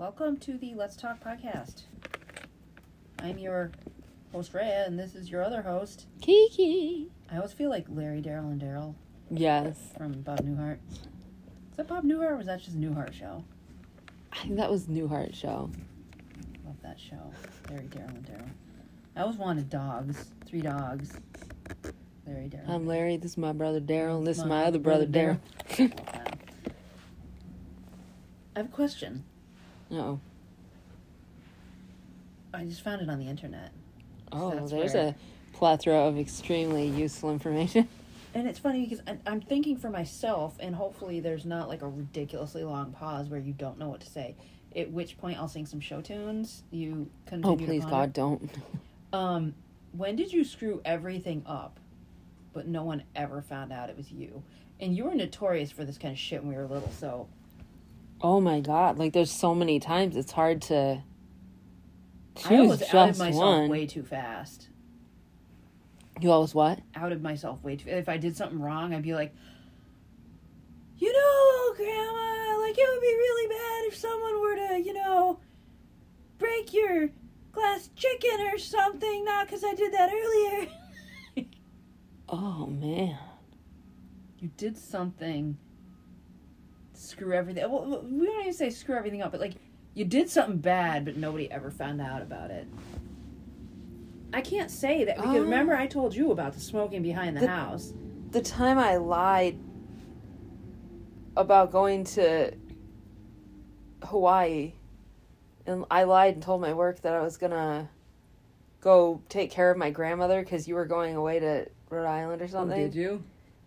Welcome to the Let's Talk podcast. I'm your host, Rhea, and this is your other host, Kiki. I always feel like Larry, Daryl, and Daryl. Yes. From Bob Newhart. Is that Bob Newhart or was that just Newhart Show? I think that was Newhart Show. Love that show. Larry, Daryl, and Daryl. I always wanted dogs. 3 dogs. Larry, Daryl. I'm Larry, this is my brother Daryl, and this is my other brother Daryl. I have a question. Uh-oh. I just found it on the internet. Oh, so there's a plethora of extremely useful information. And it's funny because I'm thinking for myself, and hopefully there's not like a ridiculously long pause where you don't know what to say, at which point I'll sing some show tunes. You continue. Oh, please, God, don't. When did you screw everything up, but no one ever found out it was you? And you were notorious for this kind of shit when we were little, so... Oh my God! Like there's so many times it's hard to choose. I always outed myself way too fast. You always what? Outed myself way too. If I did something wrong, I'd be like, you know, Grandma, like it would be really bad if someone were to, you know, break your glass chicken or something. Not because I did that earlier. Oh man! You did something. Screw everything. Well, we don't even say screw everything up, but like you did something bad, but nobody ever found out about it. I can't say that because remember I told you about the smoking behind the house. The time I lied about going to Hawaii, and I lied and told my work that I was gonna go take care of my grandmother because you were going away to Rhode Island or something. Oh, did you?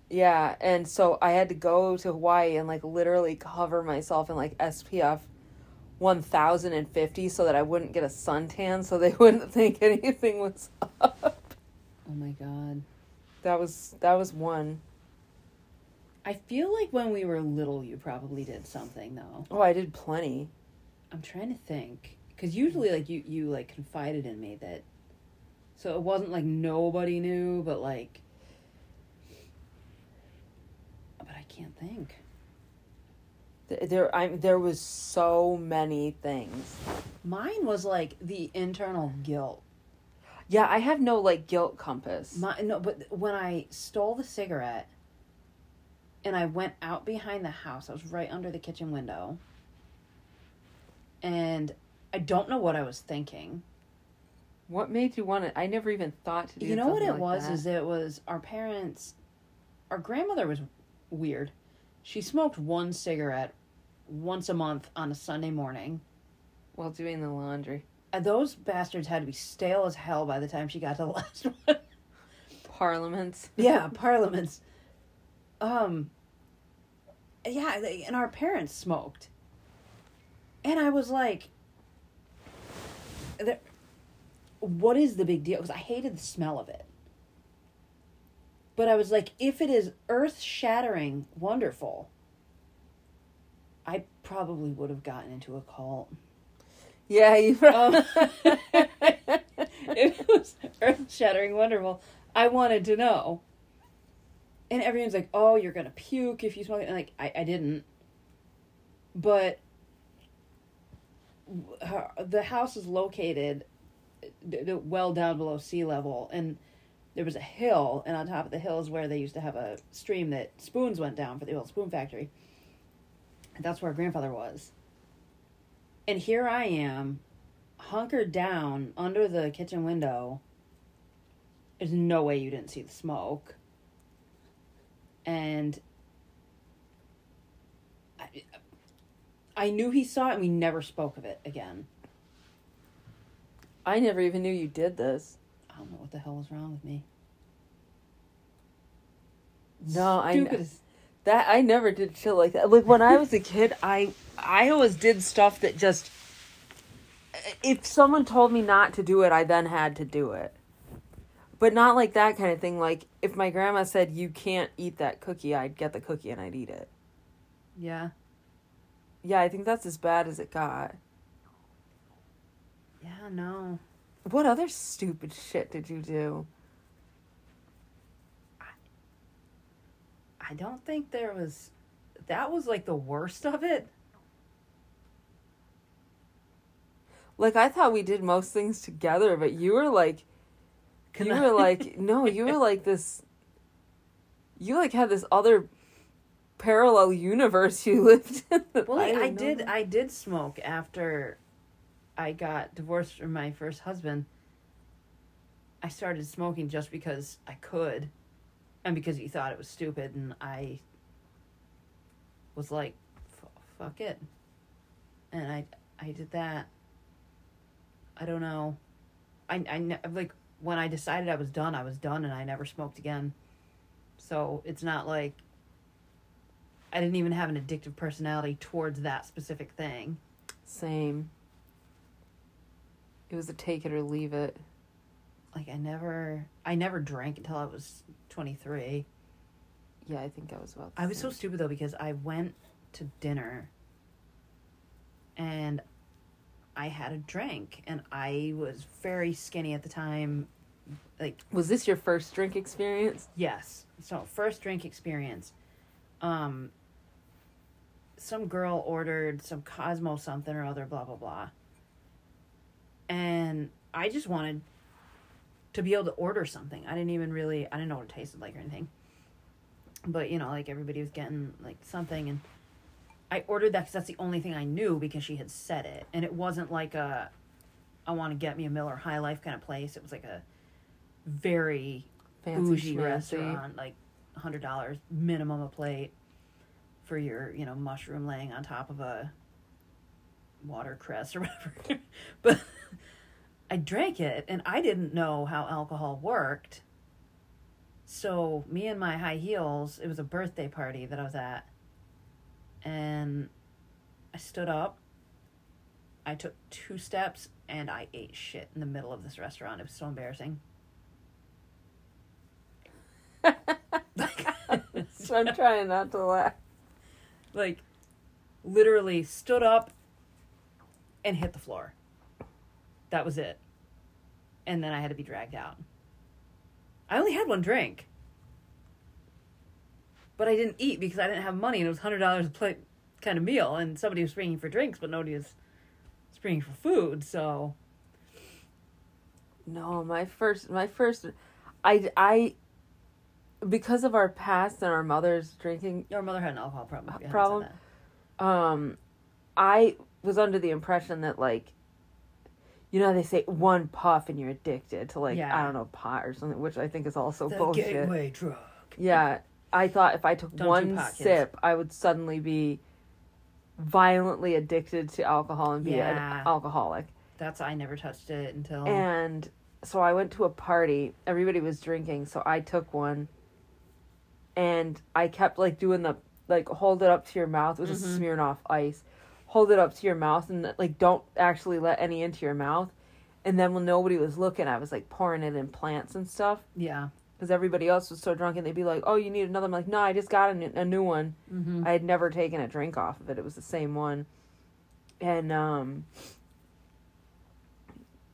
Yeah, and so I had to go to Hawaii and, like, literally cover myself in, like, SPF 1050 so that I wouldn't get a suntan so they wouldn't think anything was up. Oh, my God. That was one. I feel like when we were little, you probably did something, though. Oh, I did plenty. I'm trying to think. Because usually, like, you, like, confided in me that... So it wasn't, like, nobody knew, but, like... Can't think. There was so many things. Mine was like the internal guilt. Yeah, I have no like guilt compass. But when I stole the cigarette and I went out behind the house, I was right under the kitchen window. And I don't know what I was thinking. What made you want to? I never even thought to do something like that. You know what it was? Is it was our parents, our grandmother was weird. She smoked 1 cigarette once a month on a Sunday morning. While doing the laundry. And those bastards had to be stale as hell by the time she got to the last one. Parliaments. Yeah, Parliaments. Yeah, and our parents smoked. And I was like, what is the big deal? Because I hated the smell of it. But I was like, if it is earth-shattering, wonderful, I probably would have gotten into a cult. Yeah, you probably... If it was earth-shattering, wonderful, I wanted to know. And everyone's like, oh, you're going to puke if you smoke it. And like, I didn't. But the house is located well down below sea level, and... There was a hill, and on top of the hill is where they used to have a stream that spoons went down for the old spoon factory. And that's where our grandfather was. And here I am, hunkered down under the kitchen window. There's no way you didn't see the smoke. And I knew he saw it, and we never spoke of it again. I never even knew you did this. I don't know what the hell was wrong with me. No, I never did shit like that. Like when I was a kid, I always did stuff that just, if someone told me not to do it, I then had to do it. But not like that kind of thing. Like if my grandma said you can't eat that cookie, I'd get the cookie and I'd eat it. Yeah. Yeah, I think that's as bad as it got. Yeah, no. What other stupid shit did you do? I don't think there was... That was, like, the worst of it. Like, I thought we did most things together, but you were like, you had this other parallel universe you lived in. Well, I did smoke after I got divorced from my first husband. I started smoking just because I could and because he thought it was stupid, and I was like, fuck it. And I did that. I don't know. I when I decided I was done, and I never smoked again. So it's not like I didn't even have an addictive personality towards that specific thing. Same. It was a take it or leave it. Like, I never drank until I was 23. Yeah, I think I was about the same. I was so stupid, though, because I went to dinner and I had a drink, and I was very skinny at the time. Like, was this your first drink experience? Yes. So, first drink experience. Some girl ordered some Cosmo something or other, blah, blah, blah. And I just wanted to be able to order something. I didn't know what it tasted like or anything. But, you know, like, everybody was getting, like, something, and I ordered that because that's the only thing I knew because she had said it. And it wasn't like I want to get me a Miller High Life kind of place. It was like a very fancy bougie restaurant, like $100 minimum a plate for your, you know, mushroom laying on top of a watercress or whatever. But I drank it, and I didn't know how alcohol worked. So me and my high heels, it was a birthday party that I was at. And I stood up, I took 2 steps, and I ate shit in the middle of this restaurant. It was so embarrassing. So I'm trying not to laugh. Like, literally stood up and hit the floor. That was it. And then I had to be dragged out. I only had one drink. But I didn't eat because I didn't have money, and it was $100 a plate kind of meal, and somebody was springing for drinks, but nobody was springing for food, so. No, my first, I because of our past and our mother's drinking. Your mother had an alcohol problem. I was under the impression that, like, you know, they say one puff and you're addicted to, like, yeah. I don't know, pot or something, which I think is also the bullshit. The gateway drug. Yeah. I thought if I took one sip, I would suddenly be violently addicted to alcohol and be an alcoholic. I never touched it until. And so I went to a party. Everybody was drinking, so I took one. And I kept, like, doing the, like, hold it up to your mouth. It was just smearing off ice. Hold it up to your mouth and, like, don't actually let any into your mouth. And then when nobody was looking, I was, like, pouring it in plants and stuff. Yeah. Because everybody else was so drunk, and they'd be like, oh, you need another? I'm like, no, I just got a new one. Mm-hmm. I had never taken a drink off of it. It was the same one. And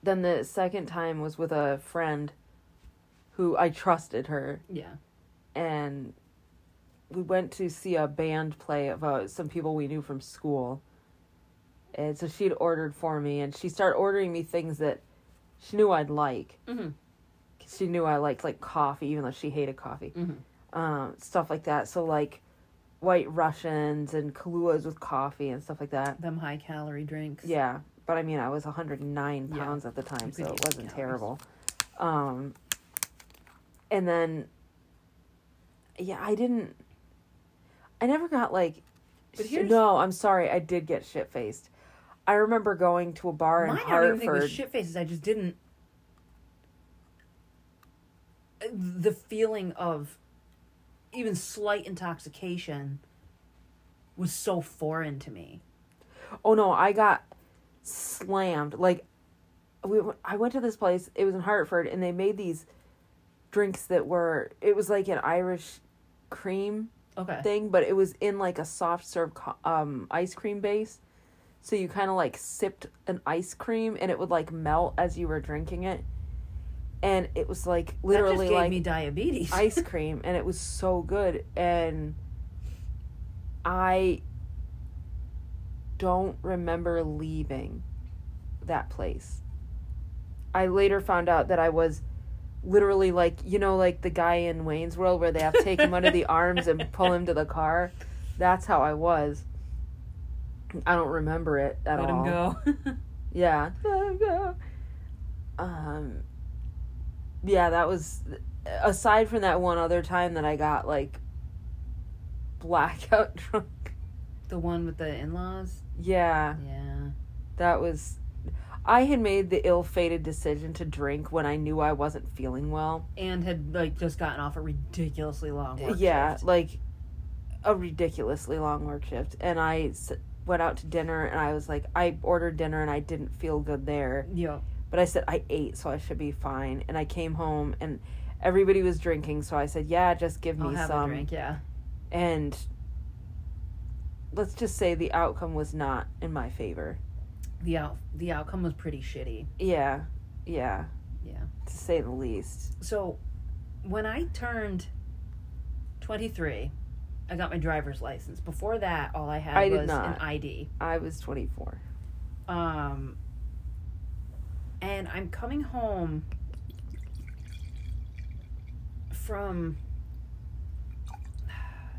then the second time was with a friend who I trusted her. Yeah. And we went to see a band play of some people we knew from school. And so she'd ordered for me, and she started ordering me things that she knew I'd like. Mm-hmm. She knew I liked, like, coffee, even though she hated coffee. Mm-hmm. Stuff like that. So, like, White Russians and Kahluas with coffee and stuff like that. Them high-calorie drinks. Yeah. But, I mean, I was 109 pounds at the time, so it wasn't terrible. And then, yeah, I never got, like, I'm sorry, I did get shit-faced. I remember going to a bar in Hartford. I don't even think it was shit-faces, I just didn't. The feeling of even slight intoxication was so foreign to me. Oh, no, I got slammed. Like, I went to this place, it was in Hartford, and they made these drinks that were, it was like an Irish cream thing, but it was in, like, a soft serve ice cream base. So you kind of, like, sipped an ice cream, and it would, like, melt as you were drinking it. And it was, like, literally, that just gave me diabetes. Ice cream, and it was so good. And I don't remember leaving that place. I later found out that I was literally like, you know, like the guy in Wayne's World where they have to take him under the arms and pull him to the car. That's how I was. I don't remember it at all. Let him go. Yeah. Let him go. Yeah, that was, aside from that one other time that I got, like, blackout drunk. The one with the in-laws? Yeah. Yeah. That was, I had made the ill-fated decision to drink when I knew I wasn't feeling well. And had, like, just gotten off a ridiculously long work shift. Yeah, like, a ridiculously long work shift. And I went out to dinner, and I was like, I ordered dinner, and I didn't feel good there. Yeah. But I said, I ate, so I should be fine. And I came home, and everybody was drinking, so I said, yeah, just give me some. I'll have a drink, yeah. And let's just say the outcome was not in my favor. The outcome was pretty shitty. Yeah, yeah. Yeah. To say the least. So, when I turned 23, I got my driver's license. Before that, all I had was an ID. I was 24. And I'm coming home from,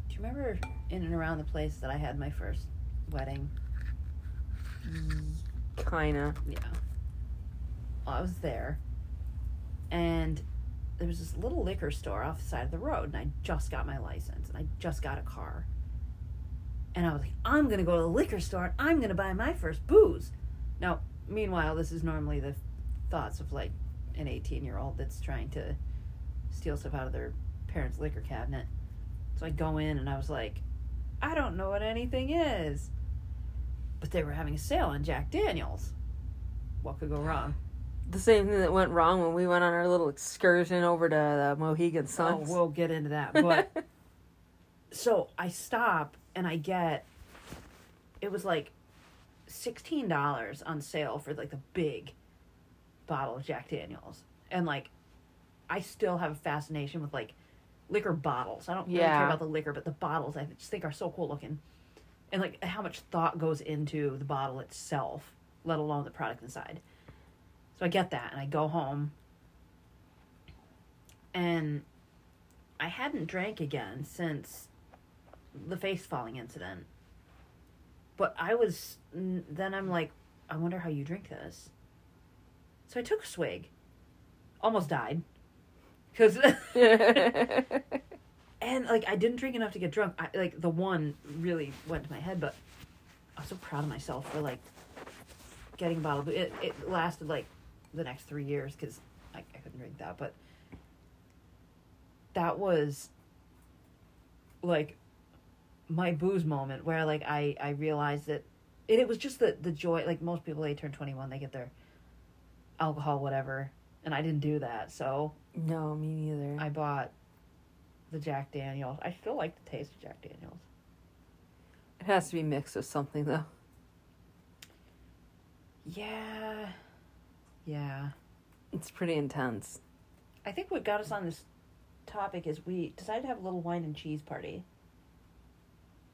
do you remember in and around the place that I had my first wedding? Kinda. Yeah. Well, I was there. And there was this little liquor store off the side of the road. And I just got my license. And I just got a car. And I was like, I'm going to go to the liquor store. And I'm going to buy my first booze. Now, meanwhile, this is normally the thoughts of, like, an 18-year-old that's trying to steal stuff out of their parents' liquor cabinet. So I go in, and I was like, I don't know what anything is. But they were having a sale on Jack Daniels. What could go wrong? The same thing that went wrong when we went on our little excursion over to the Mohegan Sun. Oh, we'll get into that. But so I stop, and I get, it was like $16 on sale for, like, the big bottle of Jack Daniels. And, like, I still have a fascination with, like, liquor bottles. I don't really care about the liquor, but the bottles I just think are so cool looking. And, like, how much thought goes into the bottle itself, let alone the product inside. So I get that, and I go home. And I hadn't drank again since the face-falling incident. But I was, then I'm like, I wonder how you drink this. So I took a swig. Almost died. Because, and, like, I didn't drink enough to get drunk. The one really went to my head, but I was so proud of myself for, like, getting a bottle of it. It lasted, like, the next 3 years because I couldn't drink that. But that was, like, my booze moment where, like, I realized that it was just the joy. Like, most people, they turn 21, they get their alcohol, whatever, and I didn't do that, so. No, me neither. I bought the Jack Daniels. I still like the taste of Jack Daniels. It has to be mixed with something, though. Yeah. Yeah. It's pretty intense. I think what got us on this topic is we decided to have a little wine and cheese party.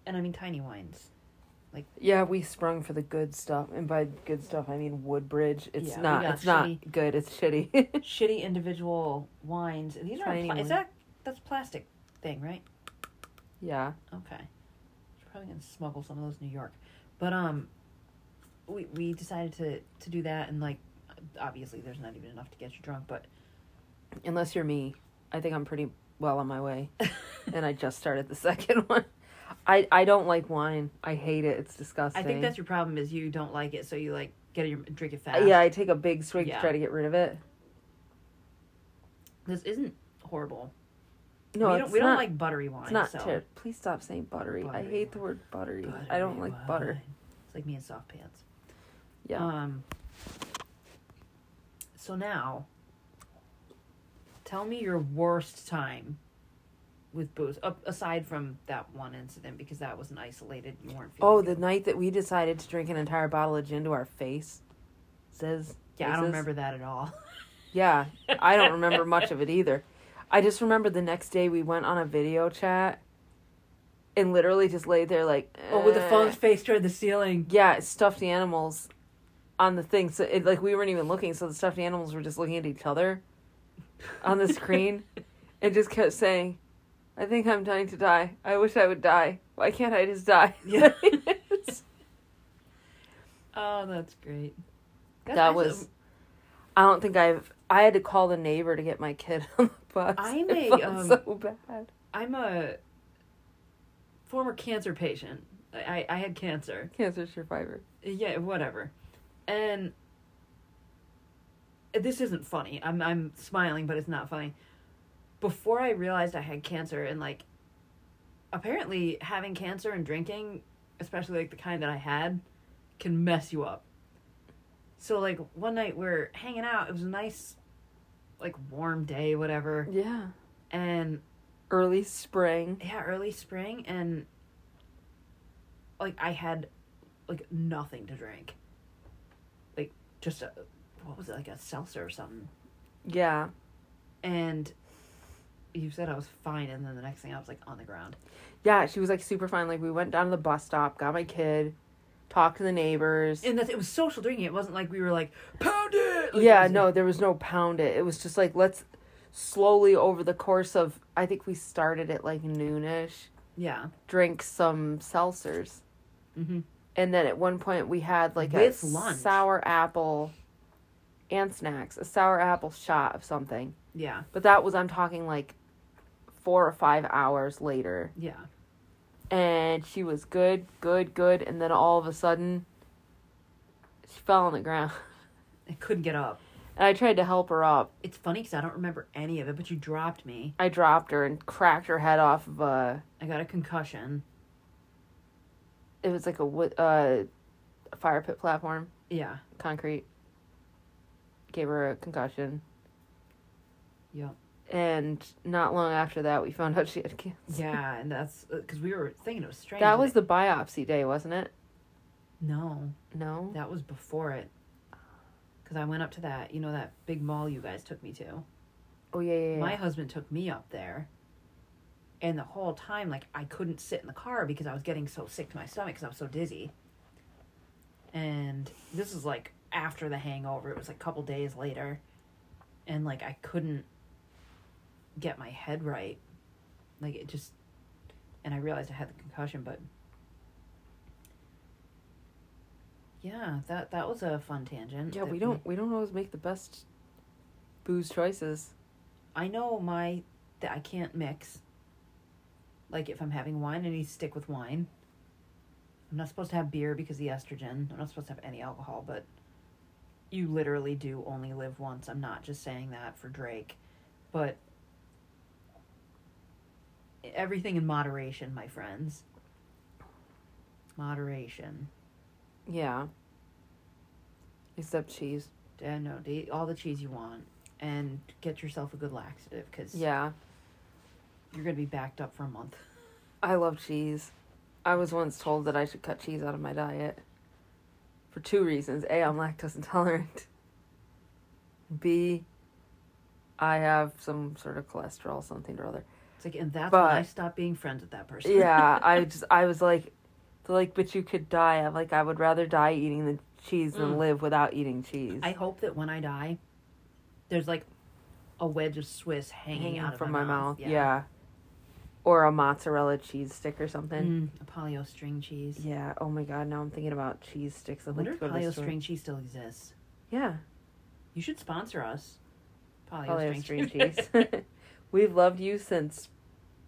And I mean tiny wines. Like, yeah, we sprung for the good stuff. And by good stuff, I mean Woodbridge. It's not good. It's shitty. Shitty individual wines. These are that's a plastic thing, right? Yeah. Okay. We're probably going to smuggle some of those in New York. But we decided to do that. And, like, obviously there's not even enough to get you drunk. But unless you're me, I think I'm pretty well on my way. And I just started the second one. I don't like wine. I hate it. It's disgusting. I think that's your problem is you don't like it, so you, like, drink it fast. Yeah, I take a big swig to try to get rid of it. This isn't horrible. No, we don't like buttery wine. It's not. So. Please stop saying buttery. I hate the word buttery. I don't like butter. It's like me in soft pants. Yeah. So now, tell me your worst time with booze, aside from that one incident, because that was an isolated, you weren't feeling good. The night that we decided to drink an entire bottle of gin to our face. I don't remember that at all. Yeah, I don't remember much of it either. I just remember the next day we went on a video chat and literally just laid there like... with the phone's face toward the ceiling. Yeah, stuffed animals. on the thing. So it, like, we weren't even looking, so the stuffed animals were just looking at each other on the screen. It just kept saying, I think I'm dying to die. I wish I would die. Why can't I just die? Yeah. Oh, that's great. That was... I don't think I've... I had to call the neighbor to get my kid on the bus. So bad. I'm a former cancer patient. I had cancer. Cancer survivor. Yeah, whatever. And... this isn't funny. I'm smiling, but it's not funny. Before I realized I had cancer, and, like, apparently having cancer and drinking, especially, like, the kind that I had, can mess you up. So, like, one night we're hanging out. It was a nice, like, warm day, whatever. Yeah. And... early spring. Yeah, early spring. And, like, I had, like, nothing to drink. Like, just a... what was it? Like, a seltzer or something. Yeah. And... you said I was fine, and then the next thing I was, like, on the ground. Yeah, she was, like, super fine. Like, we went down to the bus stop, got my kid, talked to the neighbors. And it was social drinking. It wasn't like we were, like, pound it! Like, yeah, no, there was no pound it. It was just, like, let's slowly over the course of, I think we started at, like, noonish. Yeah. Drink some seltzers. Mm-hmm. And then at one point we had, like, sour apple and snacks. A sour apple shot of something. Yeah. But that was, I'm talking, like, 4 or 5 hours later. Yeah. And she was good, and then all of a sudden, she fell on the ground. I couldn't get up. And I tried to help her up. It's funny because I don't remember any of it, but you dropped me. I dropped her and cracked her head off of a... I got a concussion. It was like a fire pit platform. Yeah. Concrete. Gave her a concussion. Yeah. And not long after that, we found out she had cancer. Yeah, and that's... because we were thinking it was strange. That was the biopsy day, wasn't it? No. No? That was before it. Because I went up to that, you know, that big mall you guys took me to. Oh, yeah. My husband took me up there. And the whole time, like, I couldn't sit in the car because I was getting so sick to my stomach because I was so dizzy. And this is, like, after the hangover. It was, like, a couple days later. And, like, I couldn't get my head right, like, it just, and I realized I had the concussion. But yeah, that was a fun tangent. Yeah, we don't always make the best booze choices. I know that I can't mix. Like, if I'm having wine, I need to stick with wine. I'm not supposed to have beer because of the estrogen. I'm not supposed to have any alcohol, but you literally do only live once. I'm not just saying that for Drake, but everything in moderation, my friends. Moderation. Yeah. Except cheese. Yeah, no, eat all the cheese you want. And get yourself a good laxative, because... yeah. You're going to be backed up for a month. I love cheese. I was once told that I should cut cheese out of my diet. For 2 reasons. A, I'm lactose intolerant. B, I have some sort of cholesterol, something or other. It's like, and that's when I stopped being friends with that person. Yeah, I was like, they're like, but you could die. I'm like, I would rather die eating the cheese than live without eating cheese. I hope that when I die, there's like a wedge of Swiss hanging out from my mouth. Yeah. Or a mozzarella cheese stick or something. A polio string cheese. Yeah. Oh my God. Now I'm thinking about cheese sticks. I wonder if polio string cheese still exists. Yeah. You should sponsor us. Polio string cheese. We've loved you since,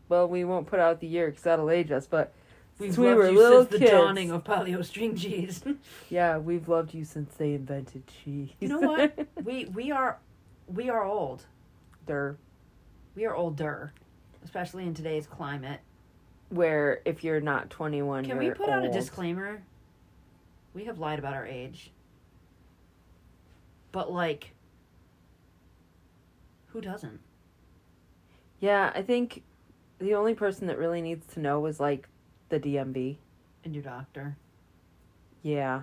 well, we won't put out the year because that'll age us, but since we were little kids. We've loved you since the dawning of polio string cheese. Yeah, we've loved you since they invented cheese. You know what? We are old. We are older, especially in today's climate. Where if you're not 21, you're old. Can we put out a disclaimer? We have lied about our age. But, like, who doesn't? Yeah, I think the only person that really needs to know is, like, the DMV. And your doctor. Yeah.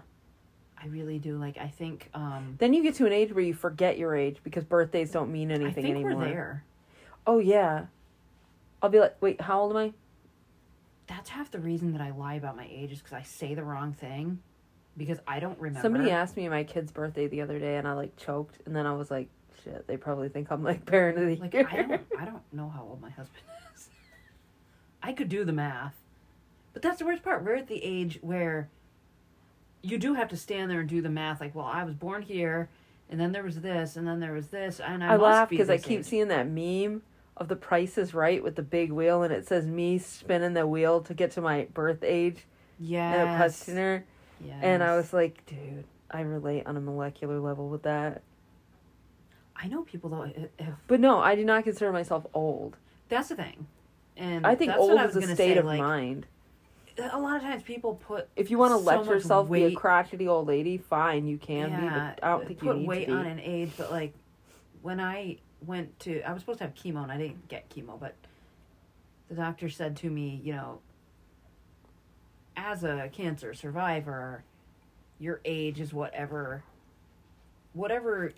I really do. Like, I think... then you get to an age where you forget your age because birthdays don't mean anything anymore. I think we're there. Oh, yeah. I'll be like, wait, how old am I? That's half the reason that I lie about my age is because I say the wrong thing. Because I don't remember. Somebody asked me my kid's birthday the other day, and I, like, choked. And then I was like, shit, they probably think I'm, like, parent of the year. Like, I don't know how old my husband is. I could do the math. But that's the worst part. We're at the age where you do have to stand there and do the math. Like, well, I was born here, and then there was this, and then there was this. And I laugh because I keep seeing that meme of the Price is Right with the big wheel, and it says me spinning the wheel to get to my birth age. Yeah. And a questioner. Yes. And I was like, dude, I relate on a molecular level with that. I know people, though. But no, I do not consider myself old. That's the thing. And I think old is a state of mind. A lot of times people put... If you want to let yourself be a crotchety old lady, fine, you can be, but I don't think you need to. Put weight on an age, but, like, when I went to... I was supposed to have chemo, and I didn't get chemo, but the doctor said to me, you know, as a cancer survivor, your age is whatever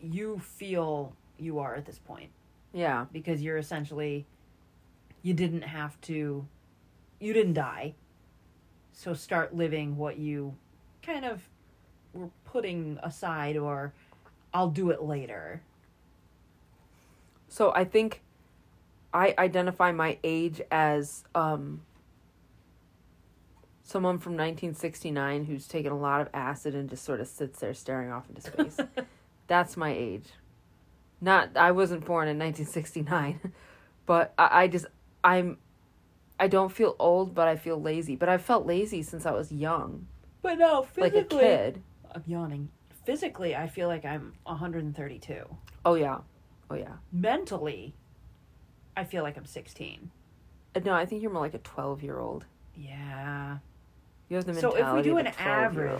you feel you are at this point. Yeah. Because you're essentially, you didn't die. So start living what you kind of were putting aside, or I'll do it later. So I think I identify my age as, someone from 1969 who's taken a lot of acid and just sort of sits there staring off into space. That's my age. I wasn't born in 1969, but I don't feel old, but I feel lazy. But I've felt lazy since I was young. But no, physically. Like a kid. I'm yawning. Physically, I feel like I'm 132. Oh, yeah. Mentally, I feel like I'm 16. No, I think you're more like a 12-year-old. Yeah. You have the mentality. So if we do an average,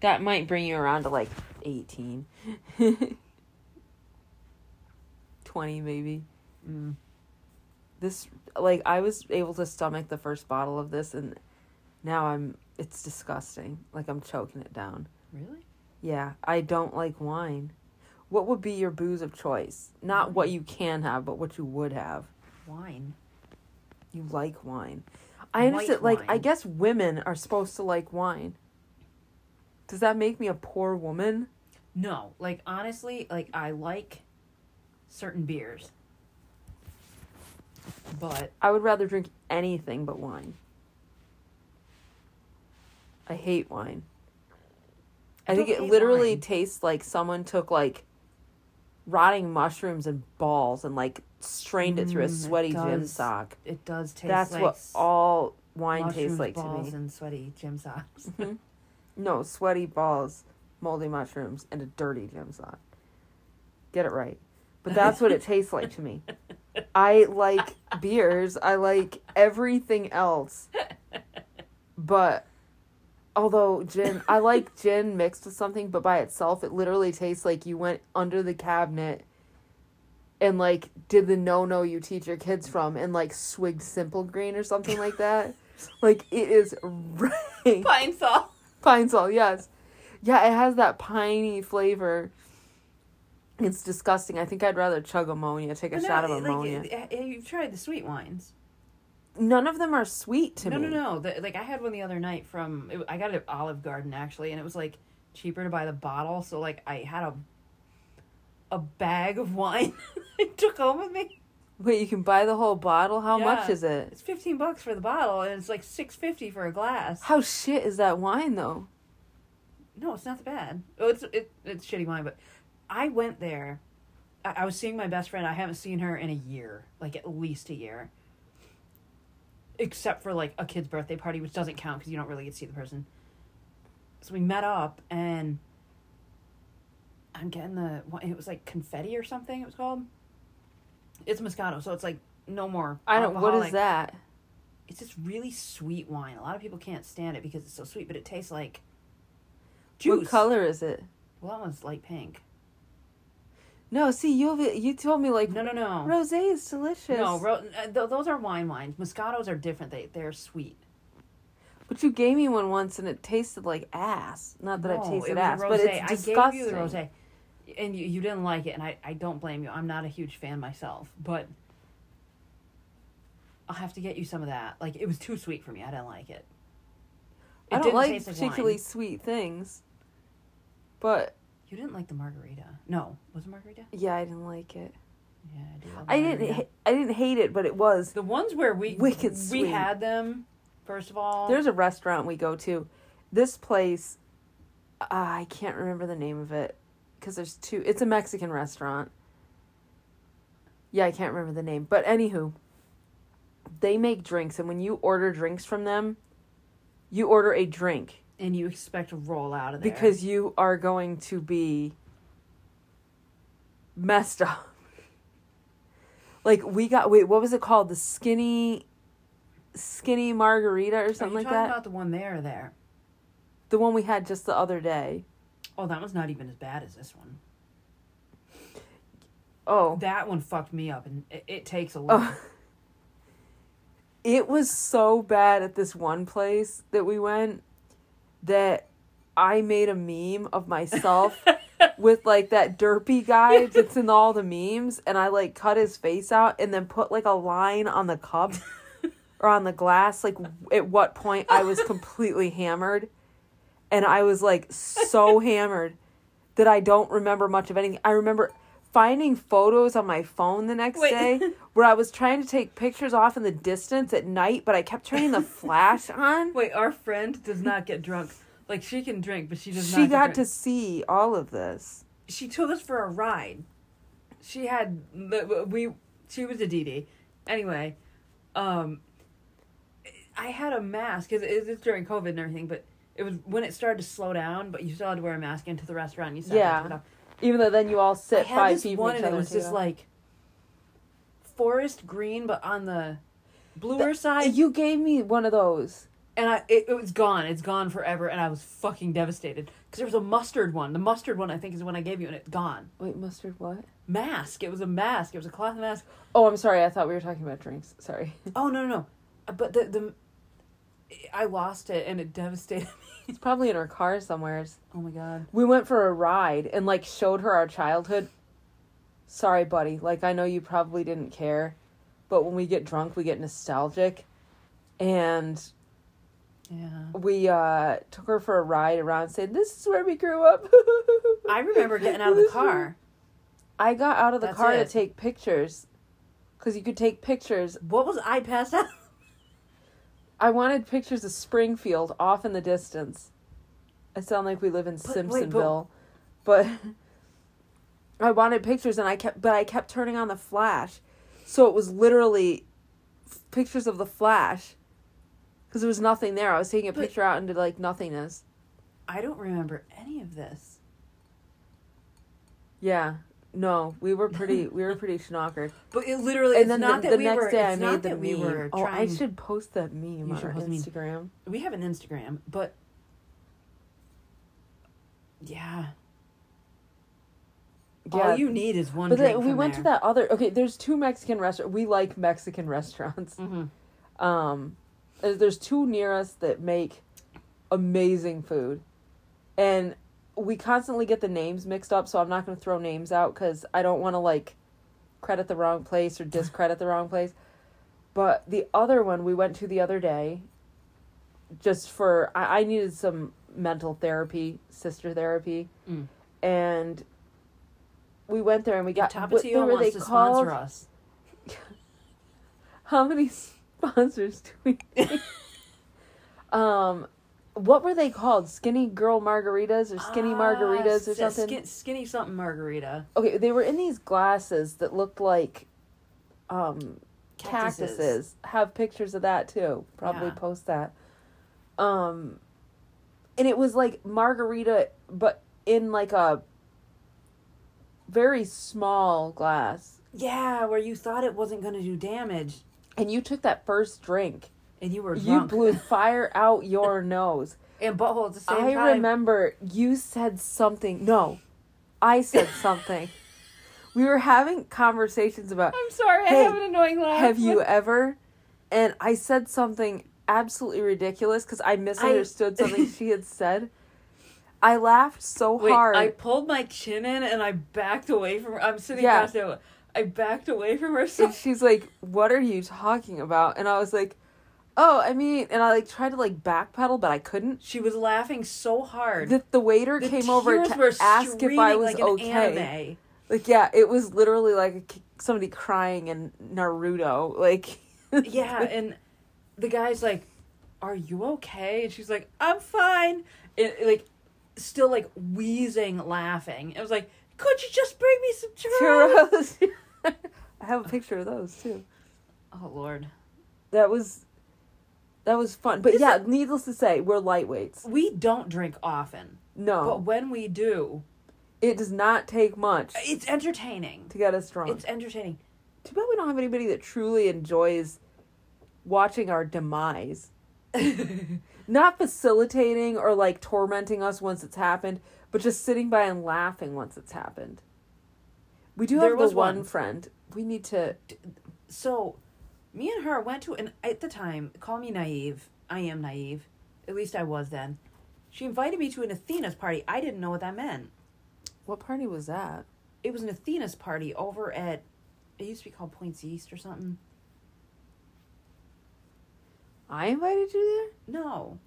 that might bring you around to like 18. 20 maybe. Mm. This, like, I was able to stomach the first bottle of this, and now it's disgusting. Like, I'm choking it down. Really? Yeah. I don't like wine. What would be your booze of choice? Not what you can have, but what you would have. Wine. You like wine. I understand, like, I guess women are supposed to like wine. Does that make me a poor woman? No. Like, honestly, like, I like certain beers. But... I would rather drink anything but wine. I hate wine. I think it literally tastes like someone took, like, rotting mushrooms and balls and, like, strained it through a sweaty gym sock. It does taste like... That's what all wine tastes like to me. Balls and sweaty gym socks. Mm-hmm. No, sweaty balls, moldy mushrooms, and a dirty gym sock. Get it right. But that's what it tastes like to me. I like beers. I like everything else. But, although gin... I like gin mixed with something, but by itself, it literally tastes like you went under the cabinet and, like, did the no-no you teach your kids from and, like, swigged Simple Green or something like that. Like, it is rank. Pine salt. Pine salt, yes. Yeah, it has that piney flavor. It's disgusting. I think I'd rather chug ammonia, take a shot of ammonia. Like, you've tried the sweet wines. None of them are sweet to me. No. Like, I had one the other night I got it at Olive Garden, actually, and it was, like, cheaper to buy the bottle. So, like, I had a bag of wine I took home with me. Wait, you can buy the whole bottle? How much is it? It's $15 for the bottle, and it's like $6.50 for a glass. How shit is that wine, though? No, it's not that bad. Oh, it's shitty wine, but I went there. I was seeing my best friend. I haven't seen her in a year, like at least a year, except for like a kid's birthday party, which doesn't count because you don't really get to see the person. So we met up, and I'm getting it was like confetti or something it was called. It's Moscato, so it's like no more alcoholic. What is that? It's just really sweet wine. A lot of people can't stand it because it's so sweet, but it tastes like juice. What color is it? Well, that one's light pink. No, see, you told me like... No. Rosé is delicious. No, those are wines. Moscatos are different. They're sweet. But you gave me one once, and it tasted like ass. Not that I've tasted ass, but it's disgusting. I gave you the rosé, and you didn't like it, and I don't blame you. I'm not a huge fan myself, but I'll have to get you some of that. Like, it was too sweet for me. I didn't like it. I don't like particularly sweet things, but... You didn't like the margarita. No. Was it margarita? Yeah, I didn't like it. Yeah, I did. I didn't hate it, but it was... The ones where wicked sweet. We had them, first of all... There's a restaurant we go to. This place, I can't remember the name of it, because there's two... It's a Mexican restaurant. Yeah, I can't remember the name. But anywho, they make drinks, and when you order drinks from them, you order a drink. And you expect to roll out of there. Because you are going to be messed up. Like, we got... Wait, what was it called? The skinny margarita or something like that? Are you talking about the one there? The one we had just the other day. Oh, that one's not even as bad as this one. Oh. That one fucked me up, and it takes a lot. Oh. It was so bad at this one place that we went... that I made a meme of myself with, like, that derpy guy that's in all the memes, and I, like, cut his face out and then put, like, a line on the cup or on the glass, like, at what point I was completely hammered. And I was, like, so hammered that I don't remember much of anything. I remember finding photos on my phone the next day where I was trying to take pictures off in the distance at night, but I kept turning the flash on. Wait, our friend does not get drunk. Like, she can drink, but she does not get drunk. She got to see all of this. She took us for a ride. She was a DD. Anyway, I had a mask. It's during COVID and everything, but it was when it started to slow down, but you still had to wear a mask into the restaurant. And you still had to put it up. Even though then you all sit 5 feet from each other. It was just like forest green, but on the bluer side. You gave me one of those, and it was gone. It's gone forever, and I was fucking devastated because there was a mustard one. The mustard one I think is the one I gave you, and it's gone. Wait, mustard what? Mask. It was a mask. It was a cloth mask. Oh, I'm sorry. I thought we were talking about drinks. Sorry. Oh no. But I lost it, and it devastated me. It's probably in her car somewhere. Oh, my God. We went for a ride and, like, showed her our childhood. Sorry, buddy. Like, I know you probably didn't care. But when we get drunk, we get nostalgic. And we took her for a ride around and said, this is where we grew up. I remember getting out of the car. I got out of the car to take pictures. Because you could take pictures. What was I passed out? I wanted pictures of Springfield off in the distance. I sound like we live in Simpsonville. But I wanted pictures, and I kept turning on the flash. So it was literally pictures of the flash. Because there was nothing there. I was taking a picture out into, like, nothingness. I don't remember any of this. Yeah. No, we were pretty schnockered. But it literally, and then the next day I made the meme. Oh, I should post that meme on Instagram. We have an Instagram, but all you need is one. But then we went to that other. Okay, there's two Mexican restaurants. We like Mexican restaurants. Mm-hmm. There's two near us that make amazing food, and. We constantly get the names mixed up, so I'm not going to throw names out because I don't want to, like, credit the wrong place or discredit the wrong place. But the other one we went to the other day, just for... I needed some mental therapy, sister therapy. Mm. And we went there and we got... Tapatio wants to sponsor us. How many sponsors do we need? What were they called? Skinny girl margaritas or skinny margaritas or something? Skinny something margarita. Okay, they were in these glasses that looked like cactuses. Have pictures of that too. Probably post that. And it was like margarita, but in like a very small glass. Yeah, where you thought it wasn't going to do damage. And you took that first drink. And you were drunk. You blew fire out your nose. And butthole at the same time. I remember you said something. No, I said something. We were having conversations about... I'm sorry, I have an annoying laugh. Have you ever... And I said something absolutely ridiculous because I misunderstood something she had said. I laughed so hard. I pulled my chin in and I backed away from her. I'm sitting across the table. I backed away from her. And she's like, what are you talking about? And I was like... oh, I mean, and I like tried to like backpedal, but I couldn't. She was laughing so hard that the waiter came over to ask if I was okay. Like, yeah, it was literally like somebody crying in Naruto. Like, yeah, and the guy's like, "Are you okay?" And she's like, "I'm fine." And like, still like wheezing, laughing. I was like, "Could you just bring me some churros?" I have a picture of those too. Oh Lord, that was fun. But yeah, needless to say, we're lightweights. We don't drink often. No, but when we do, it does not take much. It's entertaining to get us drunk. It's entertaining. Too bad we don't have anybody that truly enjoys watching our demise. Not facilitating or like tormenting us once it's happened, but just sitting by and laughing once it's happened. We do have this one friend. We need to. So, me and her went to, and at the time, call me naive. I am naive. At least I was then. She invited me to an Athena's party. I didn't know what that meant. What party was that? It was an Athena's party over at, it used to be called Points East or something. I invited you there? No.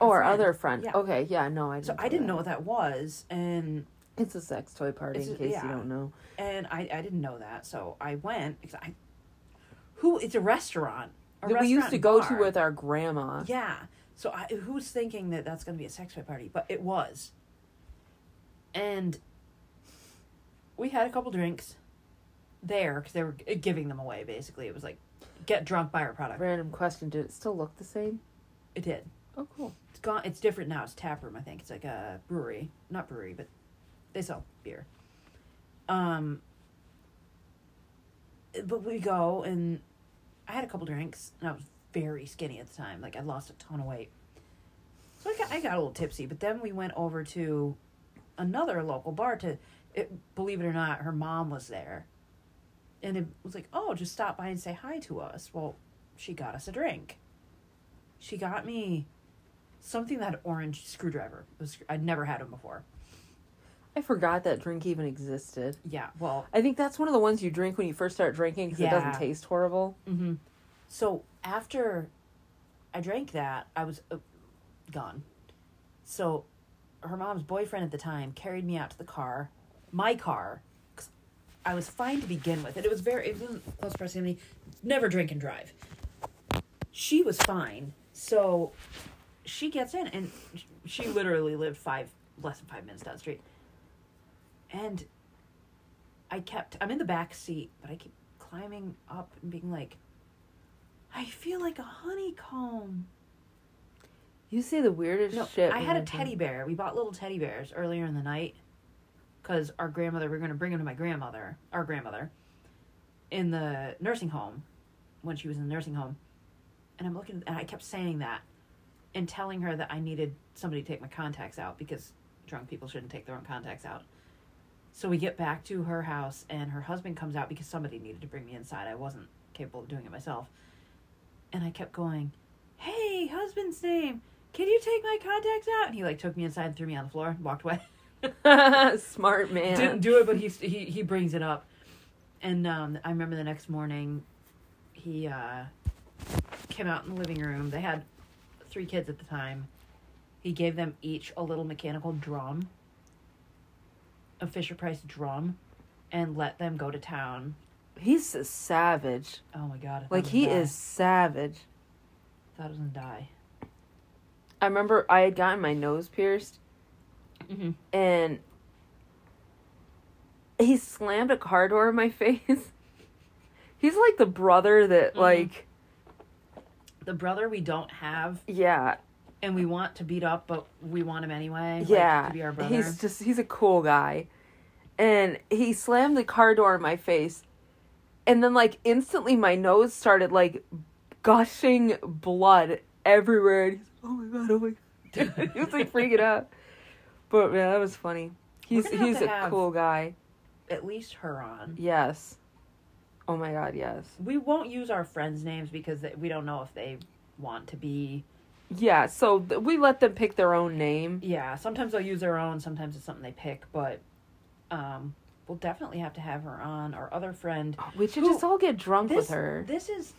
Oh, our other friend. Yeah. Okay, yeah, no, I didn't. So I didn't know what that was, and it's a sex toy party, in case you don't know. And I didn't know that, so I went because it's a restaurant. We used to go to with our grandma. Yeah. So who's thinking that that's going to be a sex toy party? But it was. And we had a couple drinks there because they were giving them away. Basically, it was like, get drunk, buy our product. Random question: did it still look the same? It did. Oh, cool. It's gone. It's different now. It's taproom, I think. It's like a brewery, not brewery, but they sell beer. But we go, and I had a couple drinks, and I was very skinny at the time. Like, I lost a ton of weight, so I got a little tipsy. But then we went over to another local bar believe it or not, her mom was there. And it was like, oh, just stop by and say hi to us. Well, she got us a drink. She got me something that had orange screwdriver. I'd never had them before. I forgot that drink even existed. Yeah, well, I think that's one of the ones you drink when you first start drinking because it doesn't taste horrible. Mm-hmm. So after I drank that, I was gone. So her mom's boyfriend at the time carried me out to the car, my car. I was fine to begin with. And it wasn't close proximity. Never drink and drive. She was fine. So she gets in, and she literally lived less than 5 minutes down the street. And I'm in the back seat, but I keep climbing up and being like, I feel like a honeycomb. You say the weirdest shit. I had a teddy bear. We bought little teddy bears earlier in the night. Because our grandmother, we were going to bring him to our grandmother, in the nursing home, when she was in the nursing home. And I'm looking, and I kept saying that, and telling her that I needed somebody to take my contacts out, because drunk people shouldn't take their own contacts out. So we get back to her house, and her husband comes out, because somebody needed to bring me inside. I wasn't capable of doing it myself. And I kept going, hey, husband's name, can you take my contacts out? And he like took me inside and threw me on the floor and walked away. Smart man. Didn't do it, but he brings it up. And I remember the next morning, he came out in the living room. They had 3 kids at the time. He gave them each a little mechanical drum, a Fisher Price drum, and let them go to town. He's a savage. Oh my God. Like, he is savage. I thought I was gonna die. I remember I had gotten my nose pierced. Mm-hmm. And he slammed a car door in my face. He's like the brother that, mm-hmm. like... The brother we don't have. Yeah. And we want to beat up, but we want him anyway. Yeah. Like, to be our brother. He's a cool guy. And he slammed the car door in my face. And then, like, instantly my nose started, like, gushing blood everywhere. And he's like, oh my God. He was, like, freaking out. But yeah, that was funny. He's a cool guy. At least her on. Yes. Oh my God, yes. We won't use our friends' names because we don't know if they want to be. Yeah, so we let them pick their own name. Yeah, sometimes they'll use their own. Sometimes it's something they pick. But we'll definitely have to have her on. Our other friend. We should just all get drunk with her. This is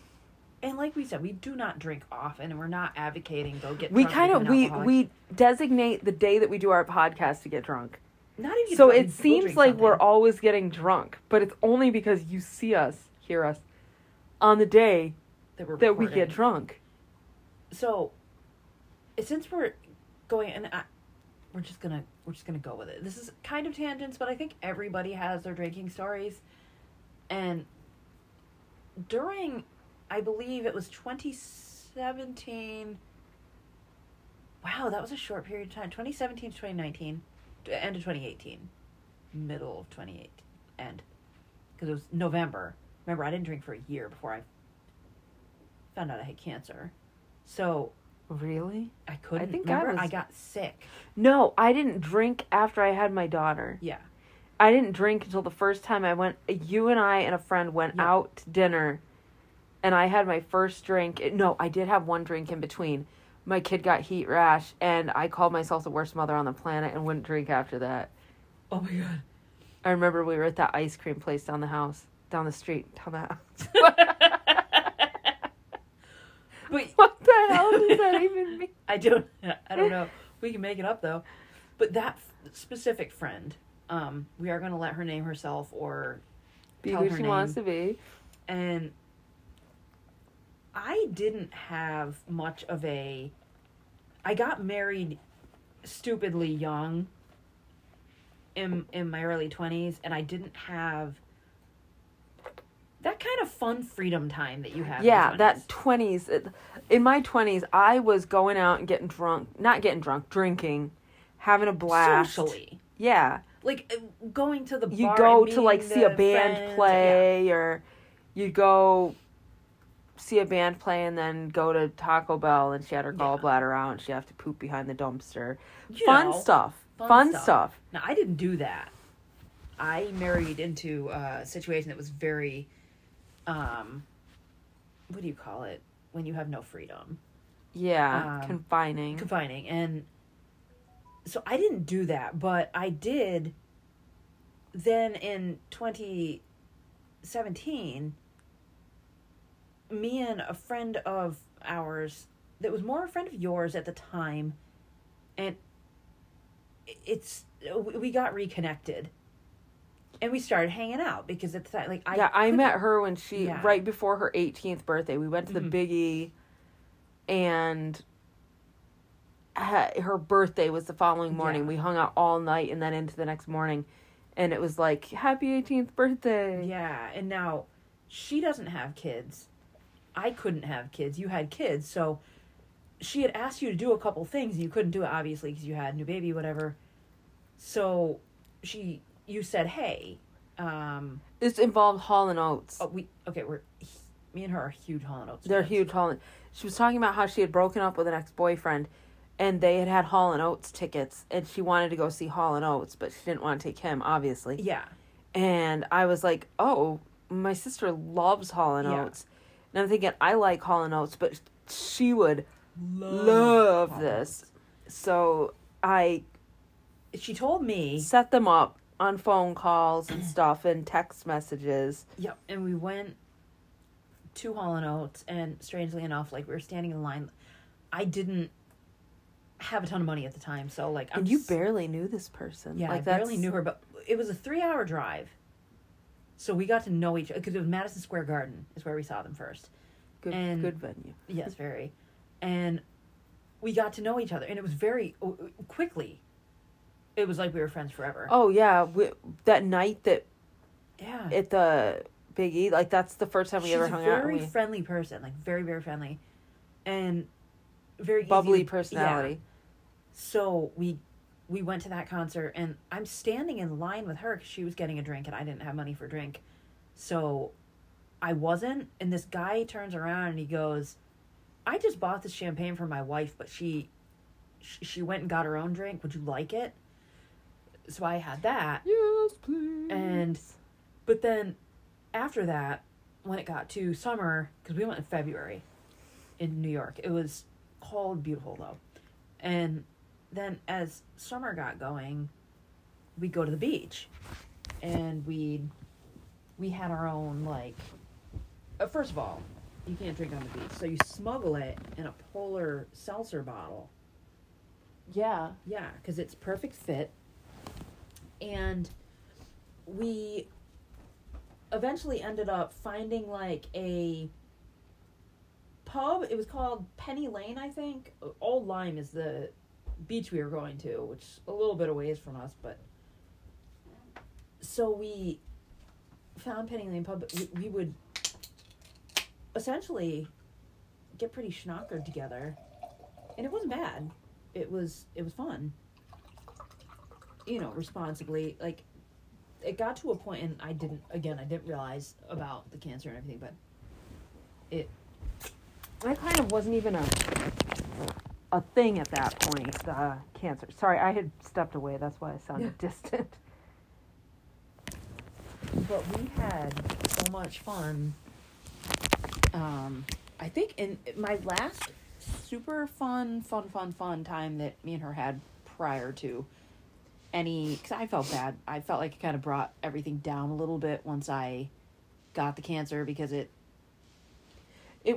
And like we said, we do not drink often, and we're not advocating go get drunk. We designate the day that we do our podcast to get drunk. Not even. So it seems like we're always getting drunk, but it's only because you see us, hear us, on the day that we get drunk. So, since we're going, and we're just gonna go with it. This is kind of tangents, but I think everybody has their drinking stories, and during. I believe it was 2017. Wow, that was a short period of time. 2017 to 2019. End of 2018. Middle of 2018. End. Because it was November. Remember, I didn't drink for a year before I found out I had cancer. So. Really? I couldn't. I got sick. No, I didn't drink after I had my daughter. Yeah. I didn't drink until the first time I went. You and I and a friend went out to dinner. And I had my first drink. No, I did have one drink in between. My kid got heat rash, and I called myself the worst mother on the planet and wouldn't drink after that. Oh, my God. I remember we were at that ice cream place down the street. Wait, what the hell does that even mean? I don't know. We can make it up, though. But that specific friend, we are going to let her name herself or be tell who her she name. Wants to be. And I didn't have much of a... I got married stupidly young in my early 20s, and I didn't have that kind of fun freedom time that you have. Yeah, that 20s. In my 20s, I was going out and getting drunk. Not getting drunk, drinking. Having a blast. Socially. Yeah. Like, going to the bar. You go to, like, see a band play, or you go... see a band play and then go to Taco Bell and she had her gallbladder out and she had to poop behind the dumpster. Fun stuff. Now, I didn't do that. I married into a situation that was very, what do you call it? When you have no freedom. Yeah, confining. Confining. And so I didn't do that, but I did then in 2017... me and a friend of ours that was more a friend of yours at the time, and we got reconnected and we started hanging out because at the time, like, I met her when she right before her 18th birthday. We went to the Big E, and her birthday was the following morning. We hung out all night and then into the next morning, and it was like, happy 18th birthday. Yeah. And now she doesn't have kids. I couldn't have kids. You had kids, so she had asked you to do a couple things, and you couldn't do it, obviously, because you had a new baby, whatever. So you said, "Hey, this involved Hall and Oates." Oh, me and her are huge Hall and Oates. They're huge Hall and. She was talking about how she had broken up with an ex-boyfriend, and they had Hall and Oates tickets, and she wanted to go see Hall and Oates, but she didn't want to take him, obviously. Yeah. And I was like, "Oh, my sister loves Hall and Oates." And I'm thinking, I like Hall & Oates, but she would love this. So she told me. Set them up on phone calls and stuff and text messages. Yep. And we went to Hall & Oates, and strangely enough, like, we were standing in line. I didn't have a ton of money at the time, so, like... And you barely knew this person. Yeah, I barely knew her, but it was a 3-hour drive. So we got to know each other, because it was Madison Square Garden is where we saw them first. Good venue. Yes, very. And we got to know each other, and it was very quickly. It was like we were friends forever. Oh, yeah. That night that... Yeah. At the Big E, like, that's the first time we ever hung out. She's a very friendly person, like, very, very friendly. And very bubbly personality. Yeah. So we went to that concert, and I'm standing in line with her because she was getting a drink, and I didn't have money for a drink. So I wasn't, and this guy turns around, and he goes, I just bought this champagne for my wife, but she went and got her own drink. Would you like it? So I had that. Yes, please. But then after that, when it got to summer, because we went in February in New York. It was cold, beautiful, though. And... then as summer got going, we'd go to the beach, and we had our own, like, first of all, You can't drink on the beach. So you smuggle it in a Polar seltzer bottle. Yeah. Yeah, because it's perfect fit. And we eventually ended up finding, like, a pub. It was called Penny Lane, I think. Old Lyme is the beach we were going to, which is a little bit away from us, but... So we found Penny Lane Pub. We would essentially get pretty schnockered together. And it wasn't bad. It was fun. You know, responsibly. Like, it got to a point, and I didn't realize about the cancer and everything, but that kind of wasn't even a thing at that point, cancer. Sorry, I had stepped away. That's why I sounded distant. But we had so much fun. I think in my last super fun time that me and her had prior to any... Because I felt bad. I felt like it kind of brought everything down a little bit once I got the cancer, because it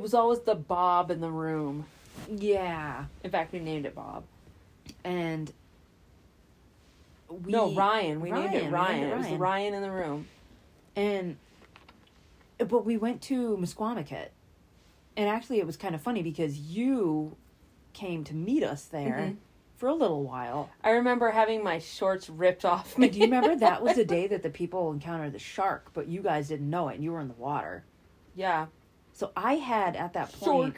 was always the Bob in the room. Yeah. In fact, we named it Bob. And... Ryan. We named it Ryan. It was the Ryan in the room. But we went to Musquamaket. And actually, it was kind of funny because you came to meet us there for a little while. I remember having my shorts ripped off me. Do you remember that was the day that the people encountered the shark, but you guys didn't know it and you were in the water? Yeah. So I had, at that point,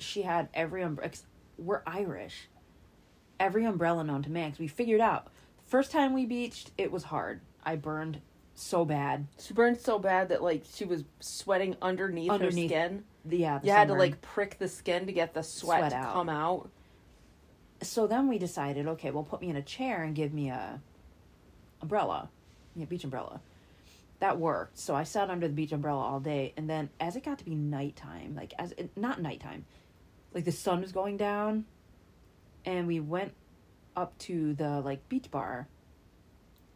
she had every umbrella. We're Irish. Every umbrella known to man, because we figured out the first time we beached, it was hard. I burned so bad. She burned so bad that, like, she was sweating underneath her skin. Yeah, you had to, like, prick the skin to get the sweat to come out. So then we decided, okay, well, put me in a chair and give me a umbrella, a beach umbrella. That worked. So I sat under the beach umbrella all day, and then as it got to be nighttime, the sun was going down. And we went up to the, like, beach bar,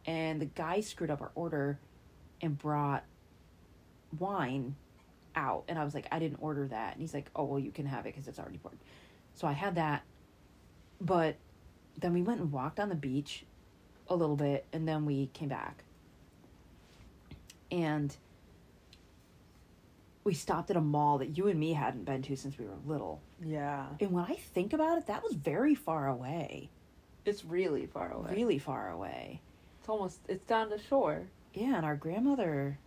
and the guy screwed up our order and brought wine out. And I was like, I didn't order that. And he's like, oh, well, you can have it because it's already poured. So I had that. But then we went and walked on the beach a little bit, and then we came back. And we stopped at a mall that you and me hadn't been to since we were little. Yeah. And when I think about it, that was very far away. It's really far away. Really far away. It's down the shore. Yeah, and our grandmother...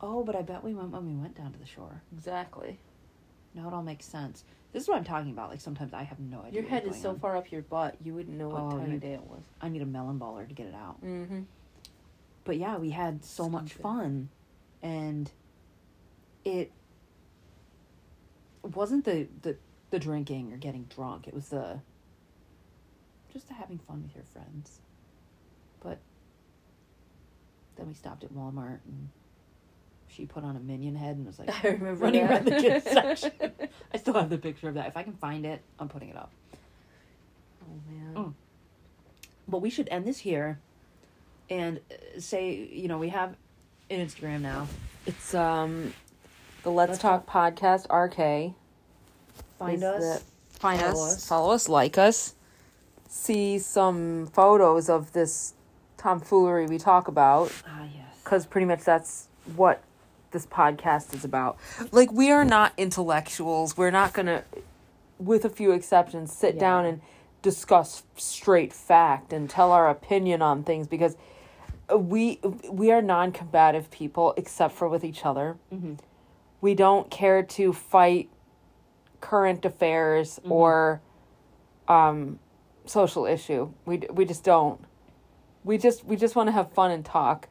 Oh, but I bet we went when we went down to the shore. Exactly. Now it all makes sense. This is what I'm talking about. Like, sometimes I have no idea. Your head is so far up your butt, you wouldn't know what time of day it was. I need a melon baller to get it out. Mm-hmm. But yeah, we had so much fun. And... It wasn't the drinking or getting drunk. It was just the having fun with your friends. But then we stopped at Walmart, and she put on a minion head and was like, I remember running around the kids section. I still have the picture of that. If I can find it, I'm putting it up. Oh, man. But we should end this here and say, you know, we have an Instagram now. It's the Let's Talk Podcast RK. Find us, follow us, like us. See some photos of this tomfoolery we talk about. Ah, yes. Because pretty much that's what this podcast is about. Like, we are not intellectuals. We're not going to, with a few exceptions, sit down and discuss straight fact and tell our opinion on things, because... We are non-combative people, except for with each other. Mm-hmm. We don't care to fight current affairs or social issue. We just don't. We just want to have fun and talk.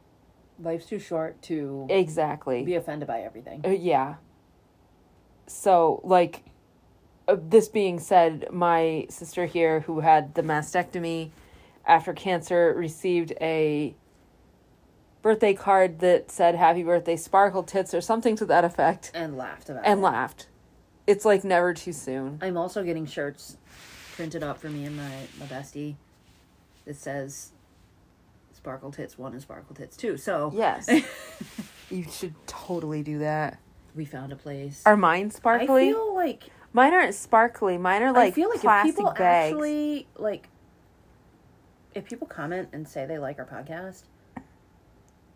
Life's too short to be offended by everything. Yeah. So, like, this being said, my sister here, who had the mastectomy after cancer, received a birthday card that said happy birthday sparkle tits or something to that effect, and laughed about it. It's like never too soon. I'm also getting shirts printed up for me and my bestie that says sparkle tits 1 and sparkle tits 2, so yes. You should totally do that. We found a place. Are mine sparkly? I feel like... Mine aren't sparkly. Mine are, like, I feel like plastic if people bags. Actually, like... If people comment and say they like our podcast,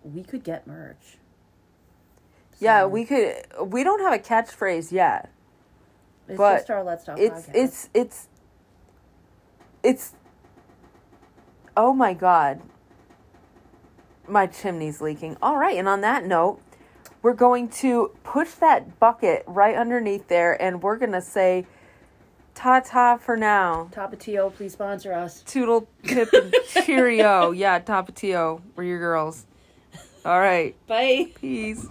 we could get merch. So yeah, we could... We don't have a catchphrase yet. It's just our Let's Talk podcast. It's... Oh, my God. My chimney's leaking. All right, and on that note... We're going to push that bucket right underneath there, and we're going to say ta-ta for now. Tapatio, please sponsor us. Toodle, tip, and cheerio. Yeah, Tapatio. We're your girls. All right. Bye. Peace.